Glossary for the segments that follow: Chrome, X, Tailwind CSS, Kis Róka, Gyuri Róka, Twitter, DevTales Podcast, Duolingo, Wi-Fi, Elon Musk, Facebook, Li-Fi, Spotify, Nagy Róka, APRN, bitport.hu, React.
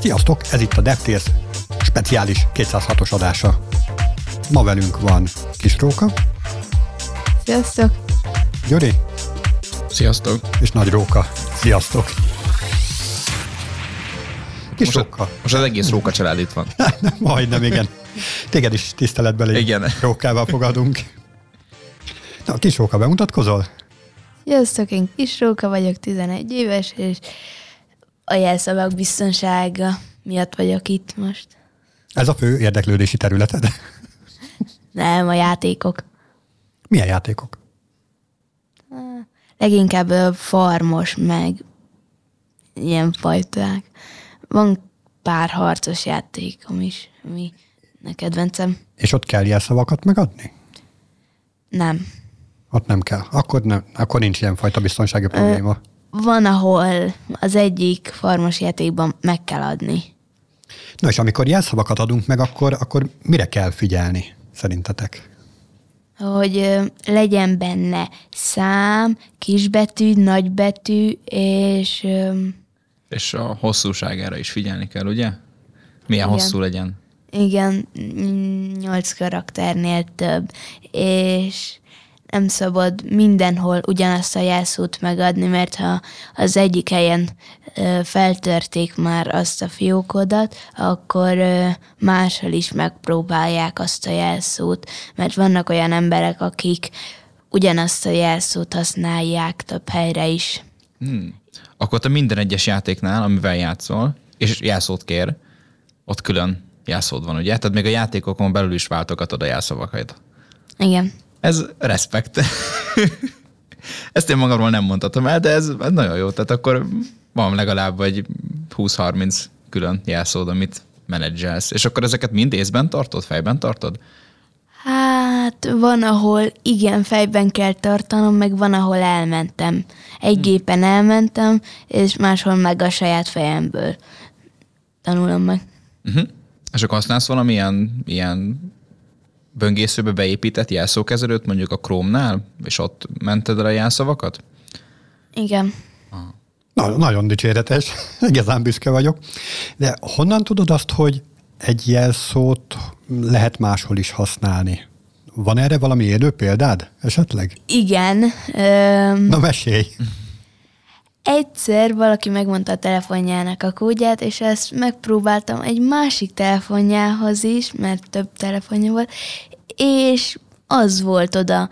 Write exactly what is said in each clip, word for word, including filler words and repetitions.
Sziasztok, ez itt a DevTales speciális kétszázhatos adása. Ma velünk van Kis Róka. Sziasztok. Gyuri. Sziasztok. És Nagy Róka. Sziasztok. Kis most Róka. A, most az egész Róka család itt van. Majdnem, igen. Téged is tiszteletbeli igen. Rókával fogadunk. Na, Kis Róka, bemutatkozol? Sziasztok, én Kis Róka vagyok, tizenegy éves, és a jelszavak biztonsága miatt vagyok itt most. Ez a fő érdeklődési területed? Nem, a játékok. Milyen játékok? Leginkább farmos, meg ilyen fajták. Van pár harcos játékom is, ami a kedvencem. És ott kell jelszavakat megadni? Nem. Ott nem kell. Akkor, nem, akkor nincs ilyen fajta biztonsági probléma. Van, ahol az egyik farmos játékban meg kell adni. Na és amikor jelszavakat adunk meg, akkor, akkor mire kell figyelni, szerintetek? Hogy legyen benne szám, kisbetű, nagybetű, és... És a hosszúságára is figyelni kell, ugye? Milyen igen. Hosszú legyen? Igen, nyolc karakternél több, és... nem szabad mindenhol ugyanazt a jelszót megadni, mert ha az egyik helyen feltörték már azt a fiókodat, akkor máshol is megpróbálják azt a jelszót, mert vannak olyan emberek, akik ugyanazt a jelszót használják több helyre is. Hmm. Akkor te minden egyes játéknál, amivel játszol, és jelszót kér, ott külön jelszód van, ugye? Tehát még a játékokon belül is váltogatod a jelszavakat. Igen. Ez respekt. Ezt én magamról nem mondhatom el, de ez nagyon jó. Tehát akkor van legalább vagy húsz-harminc külön jelszód, amit menedzselsz. És akkor ezeket mind észben tartod, fejben tartod? Hát van, ahol igen, fejben kell tartanom, meg van, ahol elmentem. Egy gépen elmentem, és máshol meg a saját fejemből tanulom meg. Uh-huh. És akkor használsz valamilyen ilyen... böngészőbe beépített jelszókezelőt, mondjuk a Chrome-nál, és ott mented el a jelszavakat? Igen. Na, nagyon dicséretes, igazán büszke vagyok. De honnan tudod azt, hogy egy jelszót lehet máshol is használni? Van erre valami élő példád esetleg? Igen. Öm... Na, mesélj! Egyszer valaki megmondta a telefonjának a kódját, és ezt megpróbáltam egy másik telefonjához is, mert több telefonja volt, és az volt oda.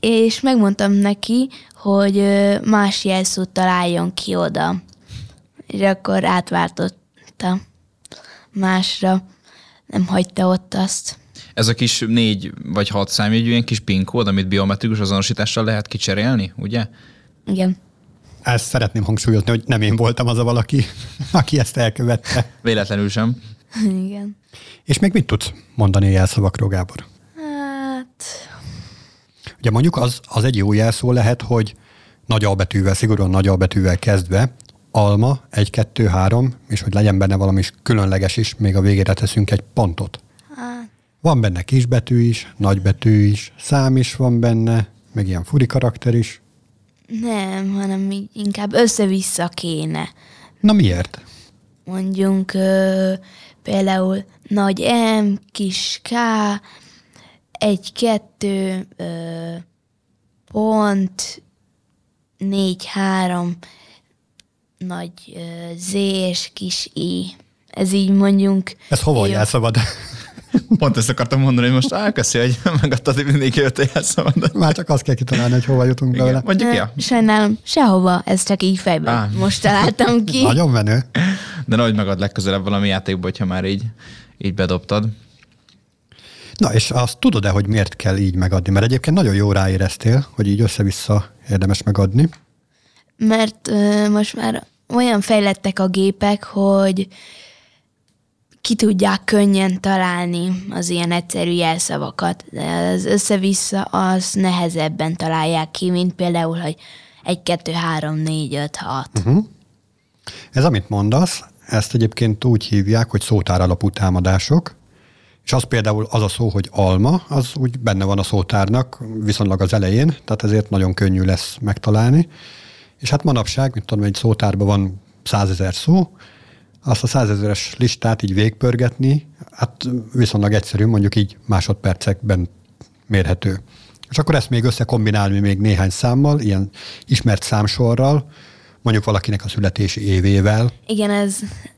És megmondtam neki, hogy más jelszót találjon ki oda. És akkor átváltotta másra. Nem hagyta ott azt. Ez a kis négy vagy hat számjegyű, ilyen kis pin kód, amit biometrikus azonosítással lehet kicserélni, ugye? Igen. Ezt szeretném hangsúlyozni, hogy nem én voltam az a valaki, aki ezt elkövette. Véletlenül sem. Igen. És még mit tudsz mondani a jelszavakról, Gábor? Hát... Ugye mondjuk az, az egy jó jelszó lehet, hogy nagy albetűvel, szigorúan nagy albetűvel kezdve, alma, egy, kettő, három, és hogy legyen benne valami is különleges is, még a végére teszünk egy pontot. Hát. Van benne kisbetű is, nagybetű is, szám is van benne, meg ilyen furi karakter is. Nem, hanem inkább össze-vissza kéne. Na miért? Mondjunk ö, például nagy M, kis K, egy, kettő, ö, pont, négy, három, nagy ö, Z és kis I. Ez így mondjunk... Ez hova jelszavad? Pont ezt akartam mondani, hogy most álköszi, hogy megadtad, hogy mindig jött a jelszavadat. Már csak azt kell kitalálni, hogy hova jutunk bele. Mondjuk, ja. Sajnálom, sehova, ez csak így fejben. Á. Most találtam ki. Nagyon menő. De nehogy megad legközelebb valami játékba, hogyha már így, így bedobtad. Na, és azt tudod-e, hogy miért kell így megadni? Mert egyébként nagyon jó ráéreztél, hogy így össze-vissza érdemes megadni. Mert ö, most már olyan fejlettek a gépek, hogy... ki tudják könnyen találni az ilyen egyszerű jelszavakat. De az össze-vissza az nehezebben találják ki, mint például, hogy egy, kettő, három, négy, öt, hat. Uh-huh. Ez, amit mondasz, ezt egyébként úgy hívják, hogy szótár alapú támadások, és az például az a szó, hogy alma, az úgy benne van a szótárnak viszonylag az elején, tehát ezért nagyon könnyű lesz megtalálni. És hát manapság, mint tudom, egy szótárban van százezer szó, azt a százezeres listát így végpörgetni, hát viszonylag egyszerű, mondjuk így másodpercekben mérhető. És akkor ezt még összekombinálni még néhány számmal, ilyen ismert számsorral, mondjuk valakinek a születési évével. Igen, ez,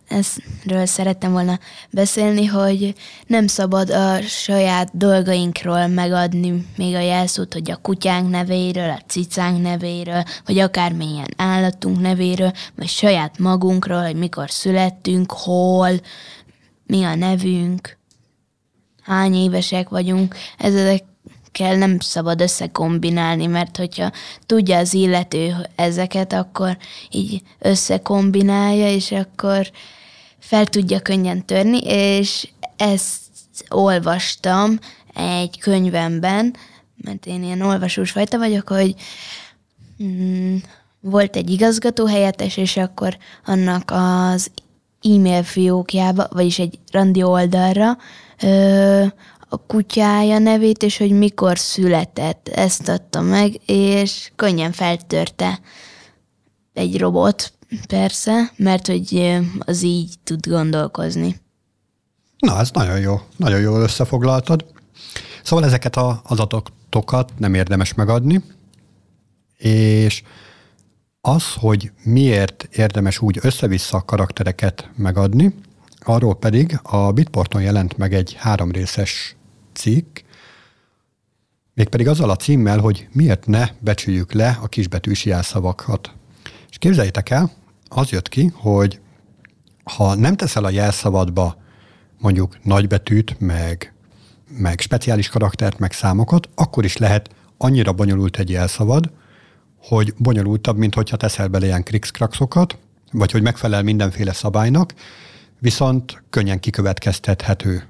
ezről szerettem volna beszélni, hogy nem szabad a saját dolgainkról megadni még a jelszót, hogy a kutyánk nevéről, a cicánk nevéről, vagy akármilyen állatunk nevéről, vagy saját magunkról, hogy mikor születtünk, hol, mi a nevünk, hány évesek vagyunk. Ezek kell, nem szabad összekombinálni, mert hogyha tudja az illető ezeket, akkor így összekombinálja, és akkor fel tudja könnyen törni, és ezt olvastam egy könyvemben, mert én ilyen olvasós fajta vagyok, hogy mm, volt egy igazgatóhelyettes, és akkor annak az e-mail fiókjába, vagyis egy randi oldalra ö, a kutyája nevét, és hogy mikor született. Ezt adta meg, és könnyen feltörte egy robot, persze, mert hogy az így tud gondolkozni. Na, ez nagyon jó. Nagyon jól összefoglaltad. Szóval ezeket az adatokat nem érdemes megadni, és az, hogy miért érdemes úgy össze-vissza a karaktereket megadni, arról pedig a Bitporton jelent meg egy háromrészes cikk, mégpedig azzal a címmel, hogy miért ne becsüljük le a kisbetűs jelszavakat. És képzeljétek el, az jött ki, hogy ha nem teszel a jelszavadba mondjuk nagybetűt, meg, meg speciális karaktert, meg számokat, akkor is lehet annyira bonyolult egy jelszavad, hogy bonyolultabb, mint hogyha teszel bele ilyen krikszkrakszokat, vagy hogy megfelel mindenféle szabálynak, viszont könnyen kikövetkeztethető.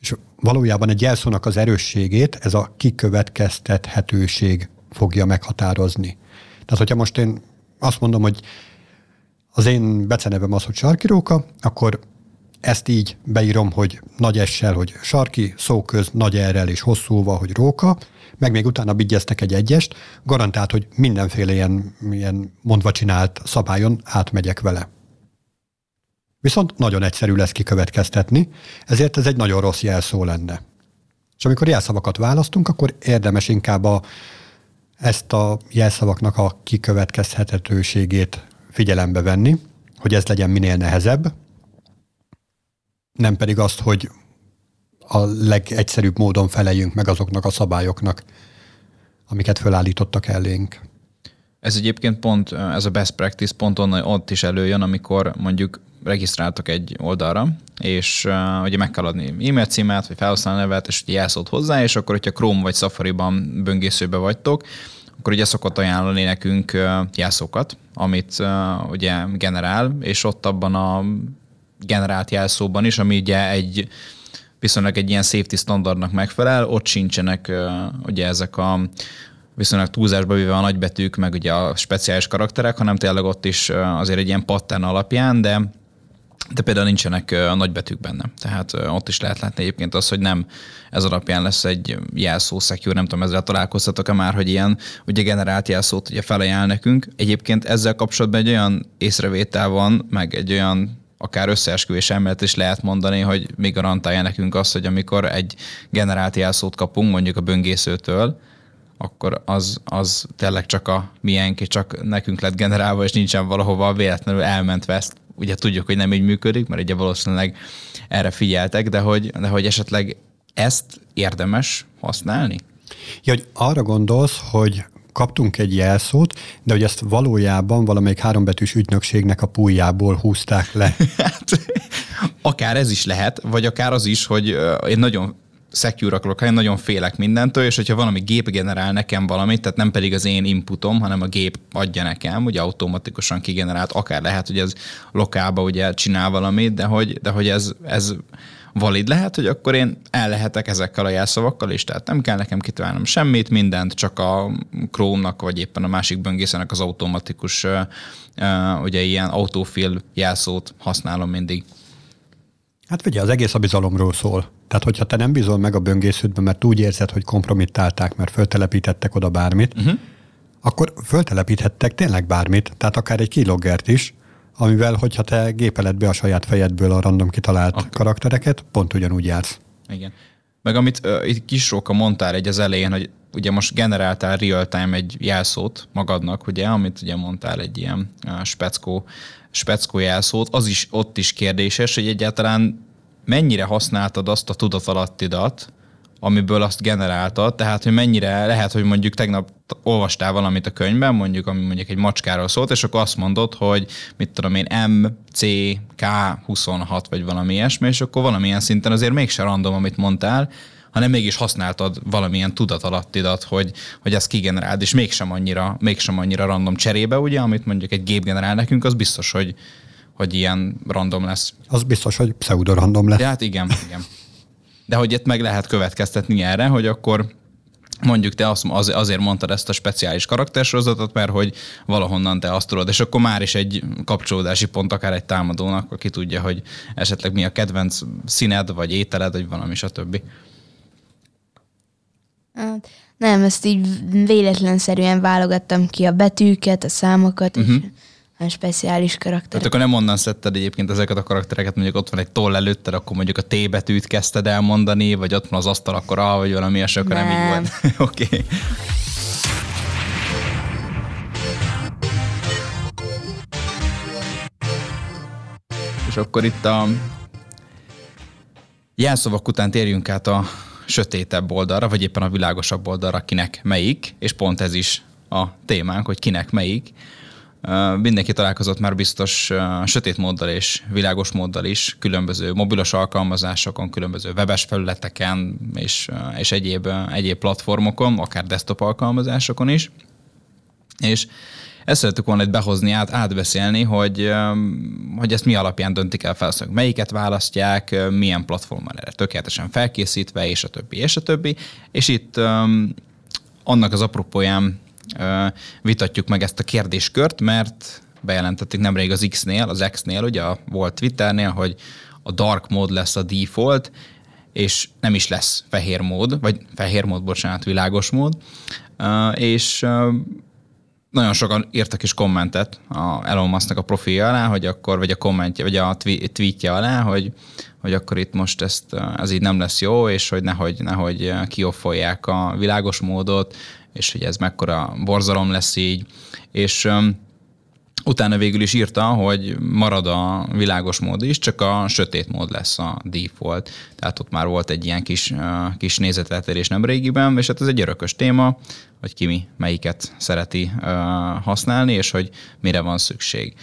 És valójában egy jelszónak az erősségét ez a kikövetkeztethetőség fogja meghatározni. Tehát, hogyha most én azt mondom, hogy az én becenevem az, hogy Sarki Róka, akkor ezt így beírom, hogy nagy S-sel, hogy Sarki, szóköz nagy R-rel és hosszúval, hogy Róka, meg még utána bigyeztek egy egyest, garantált, hogy mindenféle ilyen, ilyen mondva csinált szabályon átmegyek vele. Viszont nagyon egyszerű lesz kikövetkeztetni, ezért ez egy nagyon rossz jelszó lenne. És amikor jelszavakat választunk, akkor érdemes inkább a, ezt a jelszavaknak a kikövetkezhetőségét figyelembe venni, hogy ez legyen minél nehezebb, nem pedig azt, hogy a legegyszerűbb módon feleljünk meg azoknak a szabályoknak, amiket fölállítottak elénk. Ez egyébként pont, ez a best practice pont onnan, ott is előjön, amikor mondjuk regisztráltok egy oldalra, és uh, ugye meg kell adni e-mail címet, vagy felhasználó nevet, és jelszót hozzá, és akkor, hogyha Chrome vagy Safari-ban böngészőbe vagytok, akkor ugye szokott ajánlani nekünk uh, jelszókat, amit uh, ugye generál, és ott abban a generált jelszóban is, ami ugye egy viszonylag egy ilyen safety standardnak megfelel, ott sincsenek uh, ugye ezek a viszonylag túlzásba véve a nagybetűk, meg ugye a speciális karakterek, hanem tényleg ott is azért egy ilyen pattern alapján, de, de például nincsenek a nagybetűk benne. Tehát ott is lehet látni egyébként az, hogy nem ez alapján lesz egy jelszó secure, nem tudom, ezzel találkoztatok-e már, hogy ilyen ugye generált jelszót ugye felajánl nekünk. Egyébként ezzel kapcsolatban egy olyan észrevétel van, meg egy olyan akár összeesküvés elmélet is lehet mondani, hogy mi garantálja nekünk azt, hogy amikor egy generált jelszót kapunk, mondjuk a böngészőtől, akkor az, az tényleg csak a miénk, csak nekünk lett generálva, és nincsen valahova véletlenül elmentve ezt. Ugye tudjuk, hogy nem így működik, mert ugye valószínűleg erre figyeltek, de hogy, de hogy esetleg ezt érdemes használni? Ja, hogy arra gondolsz, hogy kaptunk egy jelszót, de hogy ezt valójában valamelyik hárombetűs ügynökségnek a púljából húzták le. Hát, akár ez is lehet, vagy akár az is, hogy én nagyon secure akarok, én nagyon félek mindentől, és hogyha valami gép generál nekem valamit, tehát nem pedig az én inputom, hanem a gép adja nekem, ugye automatikusan kigenerált, akár lehet, hogy ez lokálba ugye csinál valamit, de hogy, de hogy ez, ez valid lehet, hogy akkor én el lehetek ezekkel a jelszavakkal is, tehát nem kell nekem kitalálnom semmit, mindent, csak a Chrome-nak, vagy éppen a másik böngészőnek az automatikus, ugye ilyen autofill jelszót használom mindig. Hát figyelj, az egész a bizalomról szól. Tehát, hogyha te nem bizol meg a böngésződben, mert úgy érzed, hogy kompromittálták, mert föltelepítettek oda bármit, uh-huh. akkor föltelepíthettek tényleg bármit, tehát akár egy keyloggert is, amivel, hogyha te gépeled be a saját fejedből a random kitalált Ak- karaktereket, pont ugyanúgy jársz. Igen. Meg amit uh, itt Kis Róka mondtál egy az elején, hogy ugye most generáltál real-time egy jelszót magadnak, ugye, amit ugye mondtál egy ilyen uh, speckó, speckó jelszót, az is ott is kérdéses, hogy egyáltalán mennyire használtad azt a tudatalattidat, amiből azt generáltad, tehát hogy mennyire lehet, hogy mondjuk tegnap olvastál valamit a könyvben, mondjuk, ami mondjuk egy macskáról szólt, és akkor azt mondod, hogy mit tudom én, em cé ká huszonhat, vagy valami ilyesmi, és akkor valamilyen szinten azért mégse random, amit mondtál, hanem mégis használtad valamilyen tudatalattidat, hogy, hogy ezt kigeneráld, és mégsem annyira, mégsem annyira random cserébe, ugye, amit mondjuk egy gép generál nekünk, az biztos, hogy, hogy ilyen random lesz. Az biztos, hogy pseudorandom lesz. De hát igen, igen. De hogy itt meg lehet következtetni erre, hogy akkor mondjuk te azt, az, azért mondtad ezt a speciális karaktersorozatot, mert hogy valahonnan te azt tudod, és akkor már is egy kapcsolódási pont akár egy támadónak, aki tudja, hogy esetleg mi a kedvenc színed, vagy ételed, vagy valami, stb. Nem, ezt így véletlenszerűen válogattam ki a betűket, a számokat, uh-huh. és a speciális karakterek. Tehát akkor nem onnan szedted egyébként ezeket a karaktereket, mondjuk ott van egy toll előtted, akkor mondjuk a T betűt kezdted elmondani, vagy ott van az asztal, akkor A, vagy valami ilyes, akkor nem, nem így volt. Oké. Okay. És akkor itt a jelszavak után térjünk át a sötétebb oldalra, vagy éppen a világosabb oldalra, kinek melyik, és pont ez is a témánk, hogy kinek melyik. Mindenki találkozott már biztos sötét móddal és világos móddal is, különböző mobilos alkalmazásokon, különböző webes felületeken és, és egyéb, egyéb platformokon, akár desktop alkalmazásokon is. És ezt szerettük volna itt behozni, át, átbeszélni, hogy, hogy ezt mi alapján döntik el felszónak, melyiket választják, milyen platformon erre tökéletesen felkészítve, és a többi, és a többi. És itt annak az apropóján vitatjuk meg ezt a kérdéskört, mert bejelentették nemrég az X-nél, az X-nél, ugye volt Twitternél, hogy a dark mode lesz a default, és nem is lesz fehér mód, vagy fehér mód, bocsánat, világos mód, és nagyon sokan írtak is kommentet a Elon Musknak a profilja alá, hogy akkor, vagy a kommentje, vagy a tweetje alá, hogy, hogy akkor itt most ezt, ez így nem lesz jó, és hogy nehogy, nehogy kioffolják a világos módot, és hogy ez mekkora borzalom lesz így, és um, utána végül is írta, hogy marad a világos mód is, csak a sötét mód lesz a default. Tehát ott már volt egy ilyen kis, uh, kis nézeteltérés nemrégiben, és hát ez egy örökös téma, hogy ki mi melyiket szereti uh, használni, és hogy mire van szükség.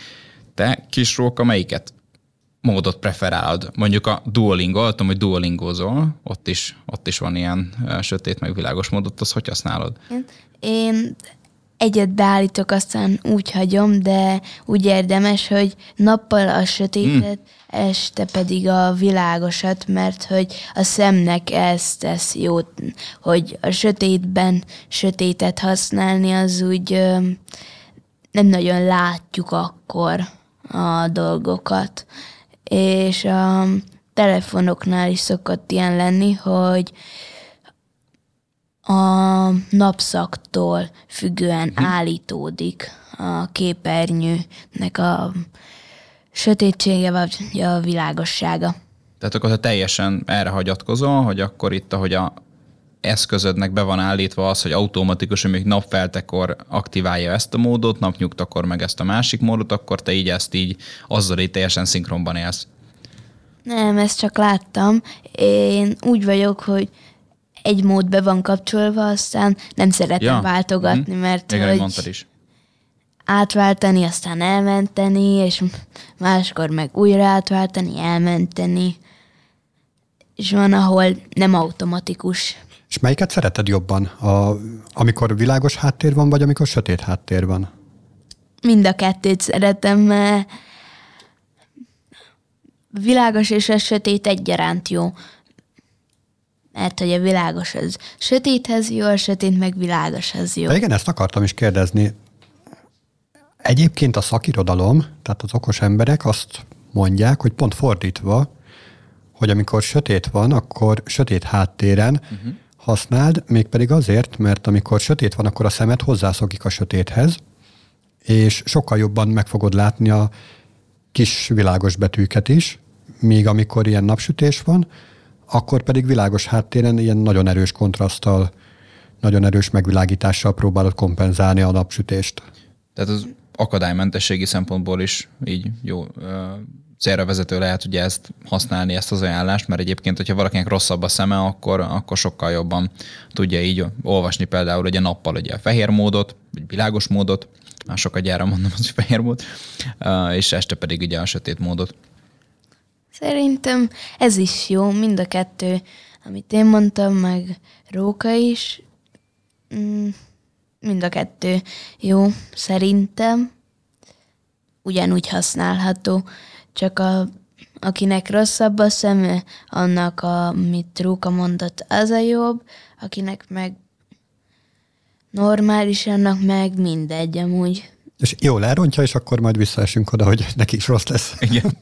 Te, Kis Róka, melyiket módot preferálod? Mondjuk a Duolingo, tudom, hogy duolingozol, ott is, ott is van ilyen sötét meg világos módot, azt hogy használod? Én, én egyet beállítok, aztán úgy hagyom, de úgy érdemes, hogy nappal a sötétet, hmm. este pedig a világosat, mert hogy a szemnek ezt tesz jót, hogy a sötétben sötétet használni, az úgy nem nagyon látjuk akkor a dolgokat. És a telefonoknál is szokott ilyen lenni, hogy a napszaktól függően hm. állítódik a képernyőnek a sötétsége vagy a világossága. Tehát akkor te teljesen erre hagyatkozol, hogy akkor itt, ahogy a eszközödnek be van állítva az, hogy automatikusan még napfeltekor aktiválja ezt a módot, napnyugtakor meg ezt a másik módot, akkor te így ezt így azzal így teljesen szinkronban élsz. Nem, ezt csak láttam. Én úgy vagyok, hogy egy mód be van kapcsolva, aztán nem szeretem ja. váltogatni, mm-hmm. mert igen, hogy mondtad is. Átváltani, aztán elmenteni, és máskor meg újra átváltani, elmenteni. És van, ahol nem automatikus. És melyiket szereted jobban? A, amikor világos háttér van, vagy amikor sötét háttér van? Mind a kettőt szeretem, mert világos és a sötét egyaránt jó. Mert hogy a világos az sötéthez jó, a sötét meg világoshoz jó. De igen, ezt akartam is kérdezni. Egyébként a szakirodalom, tehát az okos emberek azt mondják, hogy pont fordítva, hogy amikor sötét van, akkor sötét háttéren uh-huh. használd, mégpedig azért, mert amikor sötét van, akkor a szemed hozzászokik a sötéthez, és sokkal jobban meg fogod látni a kis világos betűket is, míg amikor ilyen napsütés van, akkor pedig világos háttéren ilyen nagyon erős kontraszttal, nagyon erős megvilágítással próbálod kompenzálni a napsütést. Tehát az akadálymentességi szempontból is így jó célra vezető lehet ugye ezt használni, ezt az ajánlást, mert egyébként, hogyha valakinek rosszabb a szeme, akkor, akkor sokkal jobban tudja így olvasni például ugye nappal ugye a fehér módot, vagy világos módot, már sokat gyára mondom, az fehér mód, és este pedig ugye a sötét módot. Szerintem ez is jó, mind a kettő, amit én mondtam, meg Róka is, mind a kettő jó, szerintem ugyanúgy használható, csak a, akinek rosszabb a szeme, annak, amit Róka mondott, az a jobb, akinek meg normális, annak meg mindegy amúgy. És jól elrontja, és akkor majd visszaesünk oda, hogy neki is rossz lesz. Igen.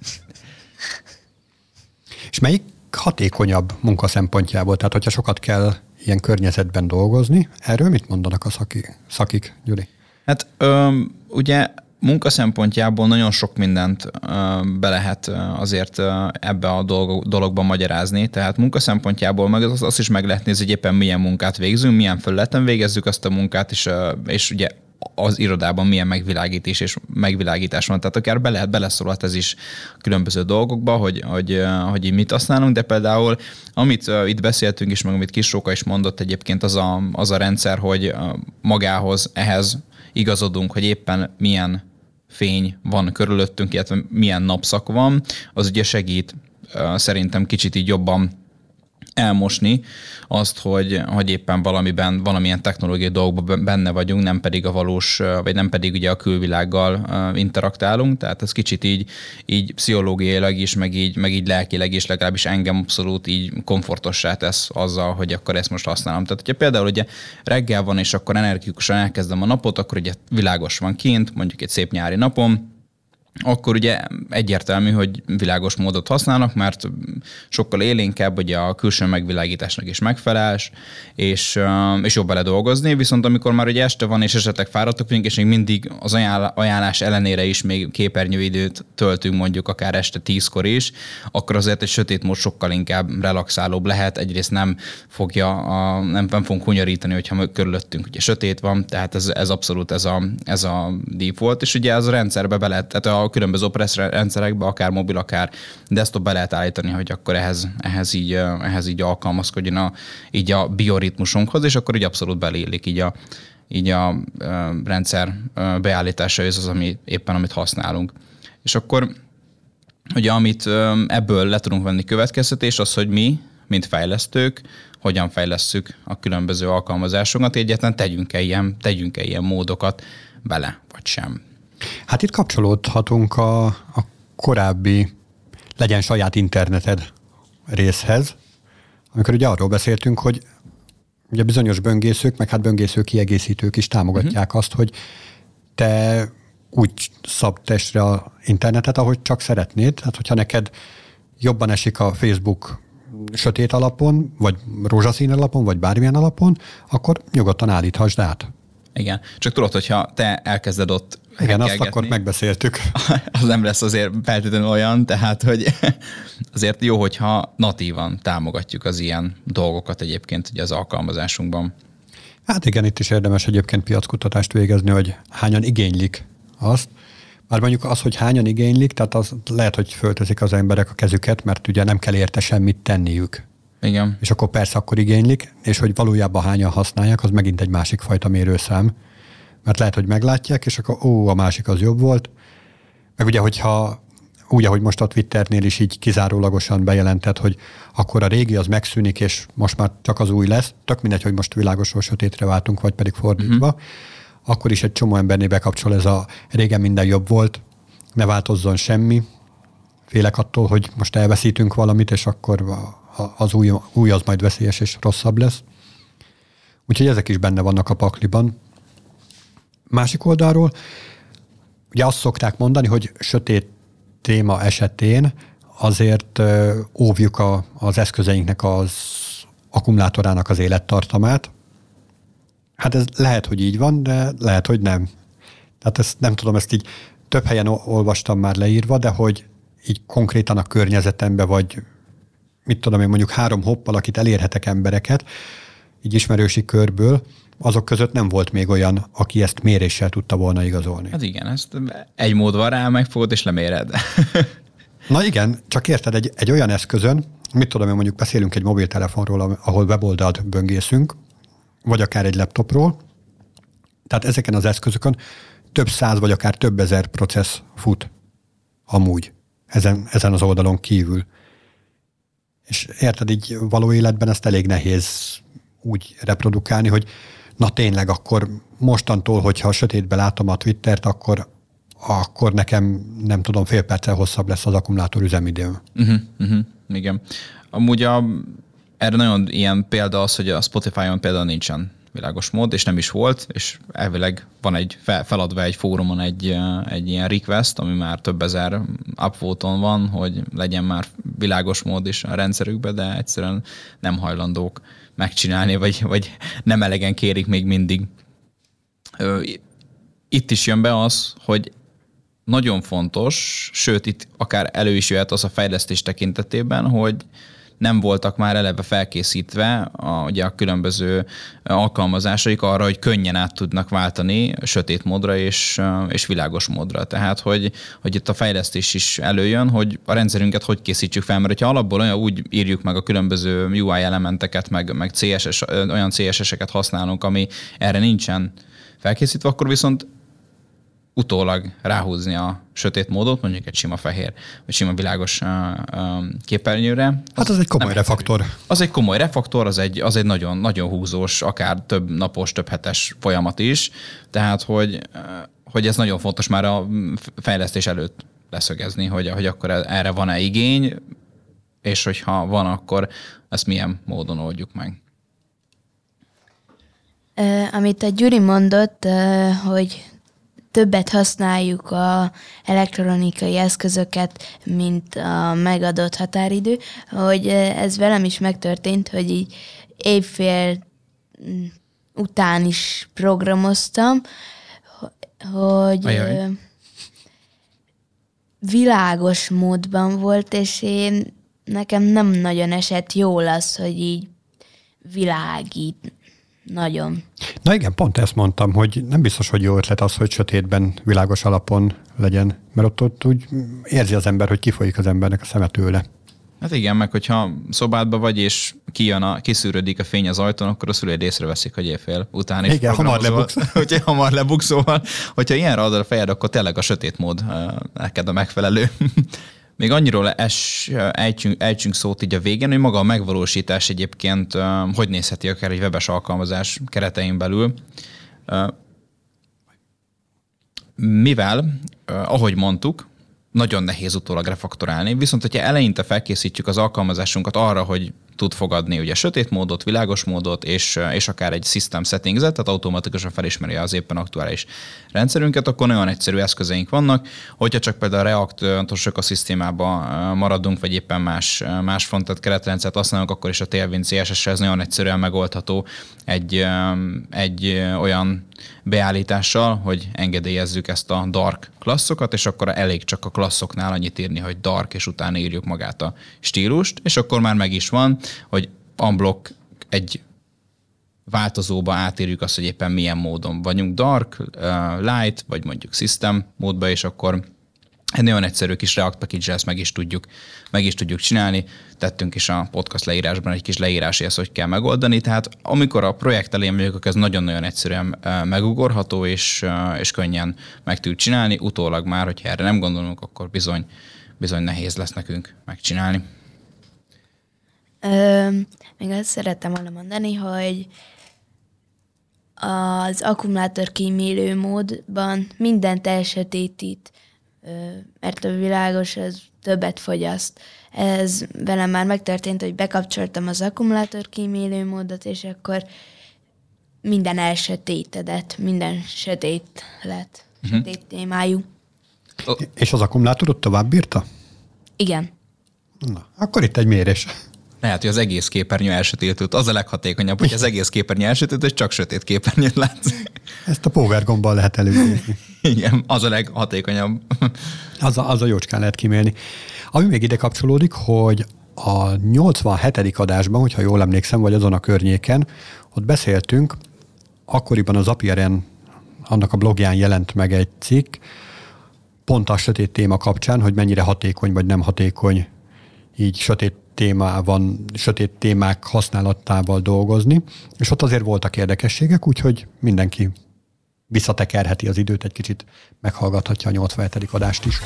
És melyik hatékonyabb munka szempontjából? Tehát, hogyha sokat kell ilyen környezetben dolgozni, erről mit mondanak a szakik, szakik Gyuri? Hát öm, ugye munka szempontjából nagyon sok mindent öm, be lehet azért öm, ebbe a dolog, dologba magyarázni, tehát munka szempontjából meg azt az is meg lehet nézni, hogy éppen milyen munkát végzünk, milyen felületen végezzük azt a munkát, és, öm, és ugye az irodában milyen megvilágítés és megvilágítás van. Tehát akár bele, beleszólhat ez is különböző dolgokba, hogy, hogy, hogy mit használunk, de például amit itt beszéltünk is, meg amit Kis Róka is mondott egyébként, az a, az a rendszer, hogy magához, ehhez igazodunk, hogy éppen milyen fény van körülöttünk, illetve milyen napszak van, az ugye segít szerintem kicsit így jobban elmosni azt, hogy, hogy éppen valamiben, valamilyen technológiai dolgokban benne vagyunk, nem pedig a valós, vagy nem pedig ugye a külvilággal interaktálunk, tehát ez kicsit így, így pszichológiailag is, meg így, meg így lelkileg is, legalábbis engem abszolút így komfortossá tesz azzal, hogy akkor ezt most használom. Tehát hogyha például ugye reggel van, és akkor energikusan elkezdem a napot, akkor ugye világos van kint, mondjuk egy szép nyári napon, akkor ugye egyértelmű, hogy világos módot használnak, mert sokkal élénkebb, ugye a külső megvilágításnak is megfelelés, és, és jobb bele dolgozni, viszont amikor már ugye este van, és esetleg fáradtok vagyunk, és még mindig az ajánlás ellenére is még képernyőidőt töltünk mondjuk akár este tízkor is, akkor azért egy sötét mód sokkal inkább relaxálóbb lehet, egyrészt nem fogja, a, nem, nem fogunk hunyorítani, hogyha körülöttünk ugye sötét van, tehát ez, ez abszolút ez a, ez a default, és ugye az a rendszerbe be lehet, tehát a a különböző operatív rendszerekbe, akár mobil, akár desktop be lehet állítani, hogy akkor ehhez, ehhez, így, ehhez így alkalmazkodjon a, így a bioritmusunkhoz, és akkor így abszolút beleillik így a, így a rendszer beállítása, ez az, ami éppen amit használunk. És akkor ugye amit ebből le tudunk venni következtetés, az, hogy mi, mint fejlesztők, hogyan fejlesszük a különböző alkalmazásokat, egyáltalán tegyünk-e ilyen, tegyünk-e ilyen módokat bele, vagy sem. Hát itt kapcsolódhatunk a, a korábbi legyen saját interneted részhez, amikor ugye arról beszéltünk, hogy ugye bizonyos böngészők, meg hát böngésző kiegészítők is támogatják uh-huh. azt, hogy te úgy szabd testre az internetet, ahogy csak szeretnéd. Hát hogyha neked jobban esik a Facebook sötét alapon, vagy rózsaszín alapon, vagy bármilyen alapon, akkor nyugodtan állíthasd át. Igen. Csak tudod, hogyha te elkezded ott igen, azt akkor megbeszéltük. Az nem lesz azért feltétlenül olyan, tehát hogy azért jó, hogyha natívan támogatjuk az ilyen dolgokat egyébként ugye az alkalmazásunkban. Hát igen, itt is érdemes egyébként piackutatást végezni, hogy hányan igénylik azt. Már mondjuk az, hogy hányan igénylik, tehát az lehet, hogy fölteszik az emberek a kezüket, mert ugye nem kell érte semmit tenniük. Igen. És akkor persze akkor igénylik, és hogy valójában hányan használják, az megint egy másik fajta mérőszám. Mert lehet, hogy meglátják, és akkor ó, a másik az jobb volt. Meg ugye, hogyha úgy, ahogy most a Twitternél is így kizárólagosan bejelentett, hogy akkor a régi az megszűnik, és most már csak az új lesz, tök mindegy, hogy most világosról sötétre váltunk, vagy pedig fordítva, uh-huh. akkor is egy csomó emberné bekapcsol ez a régen minden jobb volt, ne változzon semmi, félek attól, hogy most elveszítünk valamit, és akkor az új, új az majd veszélyes és rosszabb lesz. Úgyhogy ezek is benne vannak a pakliban. Másik oldalról, ugye azt szokták mondani, hogy sötét téma esetén azért óvjuk a, az eszközeinknek az akkumulátorának az élettartamát. Hát ez lehet, hogy így van, de lehet, hogy nem. Tehát ezt nem tudom, ezt így több helyen olvastam már leírva, de hogy így konkrétan a környezetemben, vagy mit tudom én, mondjuk három hoppal, akit elérhetek embereket, így ismerősi körből, azok között nem volt még olyan, aki ezt méréssel tudta volna igazolni. Hát igen, ezt egy mód van rá, megfogod és leméred. Na igen, csak érted, egy, egy olyan eszközön, mit tudom én, mondjuk beszélünk egy mobiltelefonról, ahol weboldalt böngészünk, vagy akár egy laptopról, tehát ezeken az eszközökön több száz vagy akár több ezer processz fut amúgy ezen, ezen az oldalon kívül. És érted, így való életben ezt elég nehéz úgy reprodukálni, hogy na tényleg akkor mostantól, hogyha a sötétbe látom a Twittert, akkor, akkor nekem nem tudom, fél perccel hosszabb lesz az akkumulátor üzemidőm. Uh-huh, uh-huh, igen. Amúgy a, erre nagyon ilyen példa az, hogy a Spotify-on például nincsen világos mód, és nem is volt, és elvileg van egy fel, feladva egy fórumon egy, egy ilyen request, ami már több ezer upvoton van, hogy legyen már világos mód is a rendszerükbe, de egyszerűen nem hajlandók megcsinálni, vagy, vagy nem elegen kérik még mindig. Itt is jön be az, hogy nagyon fontos, sőt itt akár elő is jöhet az a fejlesztés tekintetében, hogy nem voltak már eleve felkészítve a, ugye a különböző alkalmazásaik arra, hogy könnyen át tudnak váltani sötét módra és, és világos módra. Tehát, hogy, hogy itt a fejlesztés is előjön, hogy a rendszerünket hogy készítsük fel, mert ha alapból olyan úgy írjuk meg a különböző u i elementeket, meg, meg cé es es, olyan cé es eseket használunk, ami erre nincsen felkészítve, akkor viszont utólag ráhúzni a sötét módot, mondjuk egy sima fehér, vagy sima világos képernyőre. Hát az, az egy komoly refaktor. Az egy komoly refaktor, az egy, az egy nagyon, nagyon húzós, akár több napos, több hetes folyamat is. Tehát, hogy, hogy ez nagyon fontos már a fejlesztés előtt leszögezni, hogy, hogy akkor erre van-e igény, és hogyha van, akkor ezt milyen módon oldjuk meg. Amit a Gyuri mondott, hogy többet használjuk az elektronikai eszközöket, mint a megadott határidő, hogy ez velem is megtörtént, hogy így évfél után is programoztam, hogy Ajaj. világos módban volt, és én nekem nem nagyon esett jól az, hogy így világít. Nagyon. Na igen, pont ezt mondtam, hogy nem biztos, hogy jó ötlet az, hogy sötétben, világos alapon legyen, mert ott, ott úgy érzi az ember, hogy kifolyik az embernek a szeme tőle. Hát igen, meg hogyha szobádba vagy, és kijön a, kiszűrődik a fény az ajtón, akkor a szüleid észreveszik, hogy éjfél után is igen, hamar lebukszol. Hogyha hamar lebukszol, hogyha ilyenre adod a fejed, akkor tényleg a sötét mód neked a megfelelő. Még annyiról es, ejtsünk, ejtsünk szót így a végén, hogy maga a megvalósítás egyébként hogy nézheti akár egy webes alkalmazás keretein belül. Mivel, ahogy mondtuk, nagyon nehéz utólag refaktorálni, viszont hogyha eleinte felkészítjük az alkalmazásunkat arra, hogy tud fogadni ugye sötét módot, világos módot, és, és akár egy system settingset, tehát automatikusan felismeri az éppen aktuális rendszerünket, akkor nagyon egyszerű eszközeink vannak, hogyha csak például a React-os ökoszisztémába maradunk, vagy éppen más, más frontend keretrendszert használunk, akkor is a Tailwind cé es essel ez nagyon egyszerűen megoldható egy, egy olyan beállítással, hogy engedélyezzük ezt a dark klasszokat, és akkor elég csak a klasszoknál annyit írni, hogy dark, és utána írjuk magát a stílust, és akkor már meg is van, hogy unblock egy változóba átírjuk azt, hogy éppen milyen módon vagyunk, dark, light, vagy mondjuk system módba, és akkor egy nagyon egyszerű kis React package-re ezt meg is tudjuk, meg is tudjuk csinálni. Tettünk is a podcast leírásban egy kis leírási, ezt hogy kell megoldani. Tehát amikor a projekt elején vagyok, ez nagyon-nagyon egyszerűen megugorható, és, és könnyen meg tudjuk csinálni. Utólag már, hogyha erre nem gondolunk, akkor bizony, bizony nehéz lesz nekünk megcsinálni. Ö, még azt szerettem volna mondani, hogy az akkumulátor kímélő módban mindent elsötétít, mert a világos az többet fogyaszt. Ez velem már megtörtént, hogy bekapcsoltam az akkumulátor kímélő módot, és akkor minden elsötétedett, minden sötét lett, uh-huh. sötét témájú. És az akkumulátorot tovább bírta? Igen. Na, akkor itt egy mérés. Lehet, hogy az egész képernyő elsötétült. Az a leghatékonyabb, hogy az egész képernyő elsötétült, és csak sötét képernyőt látsz. Ezt a power gombbal lehet előzni. Igen, az a leghatékonyabb. Az a, az a jócskán lehet kimélni. Ami még ide kapcsolódik, hogy a nyolcvanhetedik adásban, hogyha jól emlékszem, vagy azon a környéken, ott beszéltünk, akkoriban az á pé er en, annak a blogján jelent meg egy cikk, pont a sötét téma kapcsán, hogy mennyire hatékony vagy nem hatékony így sötét témában, sötét témák használatával dolgozni, és ott azért voltak érdekességek, úgyhogy mindenki visszatekerheti az időt, egy kicsit meghallgathatja a nyolcvanhetedik adást is.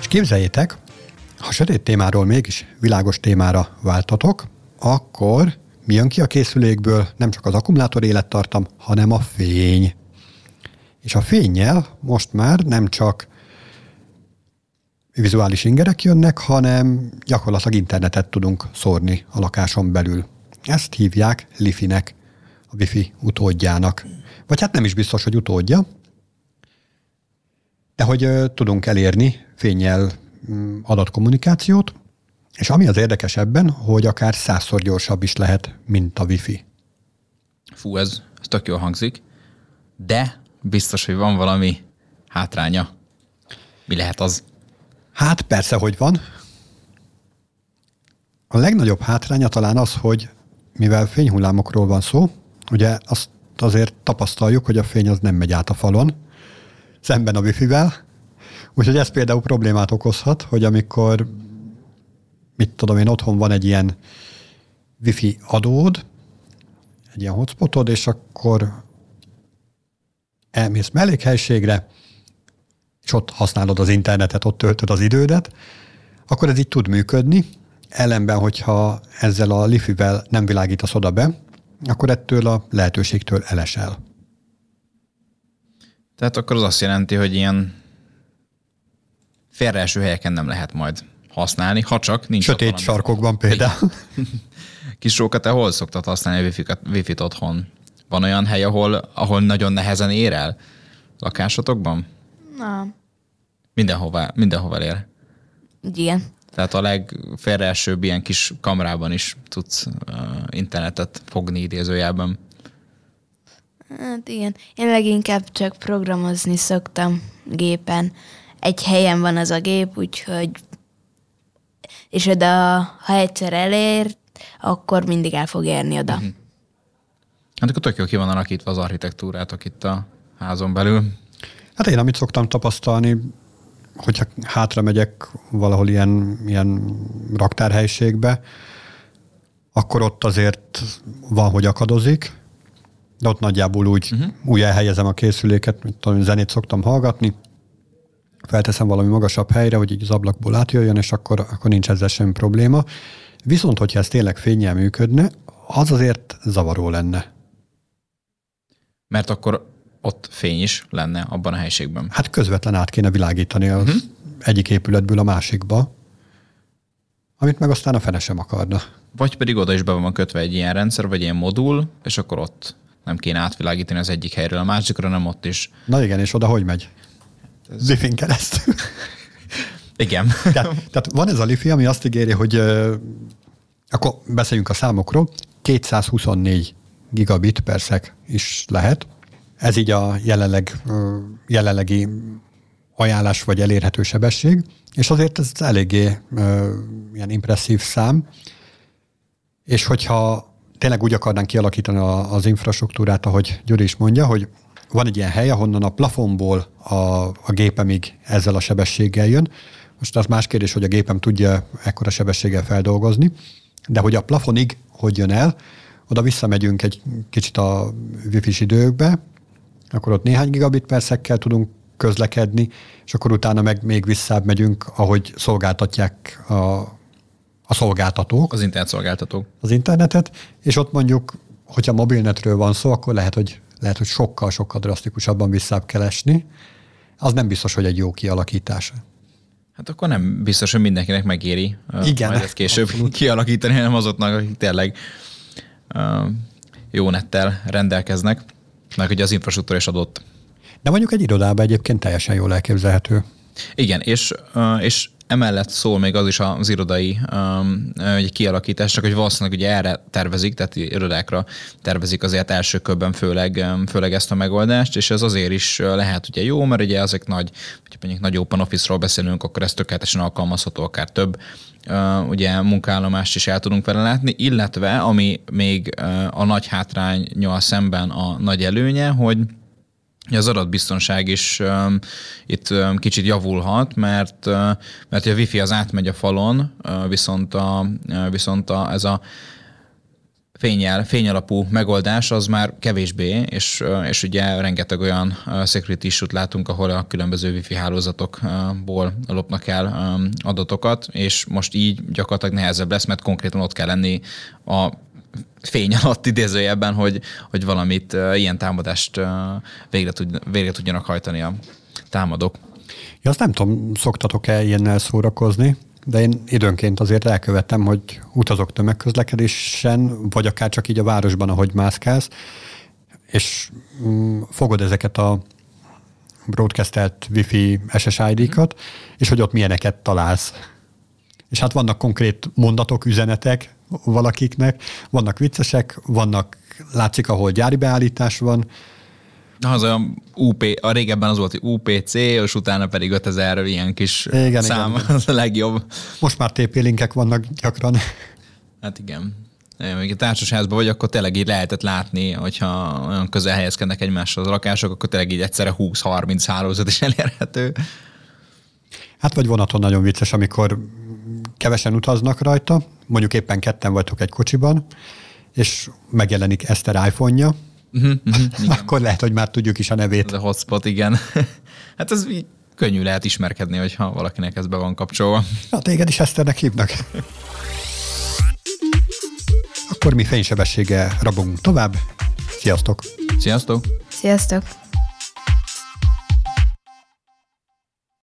És képzeljétek, ha sötét témáról mégis világos témára váltatok, akkor mi jön ki a készülékből? Nem csak az akkumulátor élettartam, hanem a fény. És a fénnyel most már nem csak vizuális ingerek jönnek, hanem gyakorlatilag internetet tudunk szórni a lakáson belül. Ezt hívják Li-Fi-nek, a Wi-Fi utódjának. Vagy hát nem is biztos, hogy utódja, de hogy ö, tudunk elérni fénnyel adatkommunikációt, és ami az érdekesebben, hogy akár százszor gyorsabb is lehet, mint a Wi-Fi. Fú, ez, ez tök jól hangzik, de biztos, hogy van valami hátránya. Mi lehet az? Hát persze, hogy van. A legnagyobb hátránya talán az, hogy mivel fényhullámokról van szó, ugye azt azért tapasztaljuk, hogy a fény az nem megy át a falon, szemben a Wi-Fi-vel, úgyhogy ez például problémát okozhat, hogy amikor mit tudom én, otthon van egy ilyen Wi-Fi adód, egy ilyen hotspotod, és akkor elmész mellékhelyiségre, és ott használod az internetet, ott töltöd az idődet, akkor ez így tud működni. Ellenben, hogyha ezzel a Li-Fi-vel nem világítasz oda be, akkor ettől a lehetőségtől elesel. Tehát akkor az azt jelenti, hogy ilyen félreeső helyeken nem lehet majd használni, ha csak nincs sötét ott sarkokban például. Kis Róka, te hol szoktad használni a wifi-t, wifi-t otthon? Van olyan hely, ahol, ahol nagyon nehezen ér el? Lakásotokban? Nem. Mindenhová, mindenhová ér. Igen. Tehát a legfélreesőbb ilyen kis kamrában is tudsz uh, internetet fogni idézőjelben. Hát igen. Én leginkább csak programozni szoktam gépen. Egy helyen van az a gép, úgyhogy és oda, ha egyszer elér, akkor mindig el fog érni oda. Uh-huh. Hát akkor tök jó ki van alakítva az architektúrátok itt a házon belül. Hát én amit szoktam tapasztalni, hogyha hátra megyek valahol ilyen, ilyen raktárhelyiségbe, akkor ott azért van, hogy akadozik, de ott nagyjából úgy, uh-huh. úgy elhelyezem a készüléket, mint a zenét szoktam hallgatni, felteszem valami magasabb helyre, hogy így az ablakból átjöjjön, és akkor, akkor nincs ezzel semmi probléma. Viszont, hogyha ez tényleg fénnyel működne, az azért zavaró lenne. Mert akkor ott fény is lenne abban a helyiségben. Hát közvetlen át kéne világítani az uh-huh. egyik épületből a másikba, amit meg aztán a fene sem akarna. Vagy pedig oda is be van kötve egy ilyen rendszer, vagy ilyen modul, és akkor ott nem kéne átvilágítani az egyik helyről a másikra, nem ott is. Na igen, és oda hogy megy? Ez... Li-Fin keresztül. Igen. Tehát, tehát van ez a Li-Fi, ami azt ígéri, hogy euh, akkor beszéljünk a számokról, kétszázhuszonnégy gigabit per szek is lehet. Ez így a jelenleg, jelenlegi ajánlás vagy elérhető sebesség, és azért ez eléggé ö, ilyen impresszív szám. És hogyha tényleg úgy akarnánk kialakítani a, az infrastruktúrát, ahogy Gyuri is mondja, hogy van egy ilyen hely, ahonnan a plafonból a, a gépemig ezzel a sebességgel jön. Most az más kérdés, hogy a gépem tudja ekkora sebességgel feldolgozni, de hogy a plafonig hogy jön el, oda visszamegyünk egy kicsit a wifi-s időkbe, akkor ott néhány gigabit per szekkel tudunk közlekedni, és akkor utána meg még visszább megyünk, ahogy szolgáltatják a, a szolgáltatók. Az internet szolgáltatók. Az internetet, és ott mondjuk, hogyha mobilnetről van szó, akkor lehet, hogy lehet, hogy sokkal-sokkal drasztikusabban visszább kell esni. Az nem biztos, hogy egy jó kialakítása. Hát akkor nem biztos, hogy mindenkinek megéri igen, majd ezt később abszolút kialakítani, hanem azoknak, akik tényleg uh, jó nettel rendelkeznek, mert ugye az infrastruktúra is adott. De mondjuk egy irodában egyébként teljesen jól elképzelhető. Igen, és, és emellett szól még az is az irodai um, kialakításnak, hogy valószínűleg ugye erre tervezik, tehát irodákra tervezik azért első körben főleg, főleg ezt a megoldást, és ez azért is lehet ugye jó, mert ugye ezek nagy, hogyha mondjuk nagy open office-ról beszélünk, akkor ez tökéletesen alkalmazható, akár több Uh, ugye munkaállomást is el tudunk vele látni, illetve ami még uh, a nagy hátránnyal szemben a nagy előnye, hogy az adatbiztonság is um, itt um, kicsit javulhat, mert, uh, mert a Wi-Fi az átmegy a falon, uh, viszont, a, uh, viszont a, ez a Fényjel, fényalapú megoldás az már kevésbé, és, és ugye rengeteg olyan security issue-t látunk, ahol a különböző wifi hálózatokból lopnak el adatokat, és most így gyakorlatilag nehezebb lesz, mert konkrétan ott kell lenni a fény alatt idézőjelben, hogy, hogy valamit, ilyen támadást végre, tud, végre tudjanak hajtani a támadók. Ja, azt nem tudom, szoktatok-e ilyennel szórakozni? De én időnként azért elkövettem, hogy utazok tömegközlekedésen, vagy akár csak így a városban, ahogy mászkálsz, és fogod ezeket a broadcastelt Wi-Fi S S I D-kat, és hogy ott milyeneket találsz. És hát vannak konkrét mondatok, üzenetek valakiknek, vannak viccesek, vannak, látszik, ahol gyári beállítás van. Az olyan U P, a régebben az volt, hogy U P C, és utána pedig ötezer ilyen kis igen, szám, igen, az a legjobb. Most már té pé linkek vannak gyakran. Hát igen. Még egy társasházban vagy, akkor tényleg így lehetett látni, hogyha olyan közel helyezkednek egymáshoz a lakások, akkor tényleg így egyszerre húsz-harminc hálózat is elérhető. Hát vagy vonaton nagyon vicces, amikor kevesen utaznak rajta, mondjuk éppen ketten vagytok egy kocsiban, és megjelenik Eszter iPhone-ja, Uh-huh, uh-huh, akkor lehet, hogy már tudjuk is a nevét. Ez a hotspot, igen. Hát ez így könnyű lehet ismerkedni, hogyha valakinek ez be van kapcsolva. Na, téged is Eszternek hívnak. Akkor mi fénysebességgel rabogunk tovább. Sziasztok! Sziasztok! Sziasztok!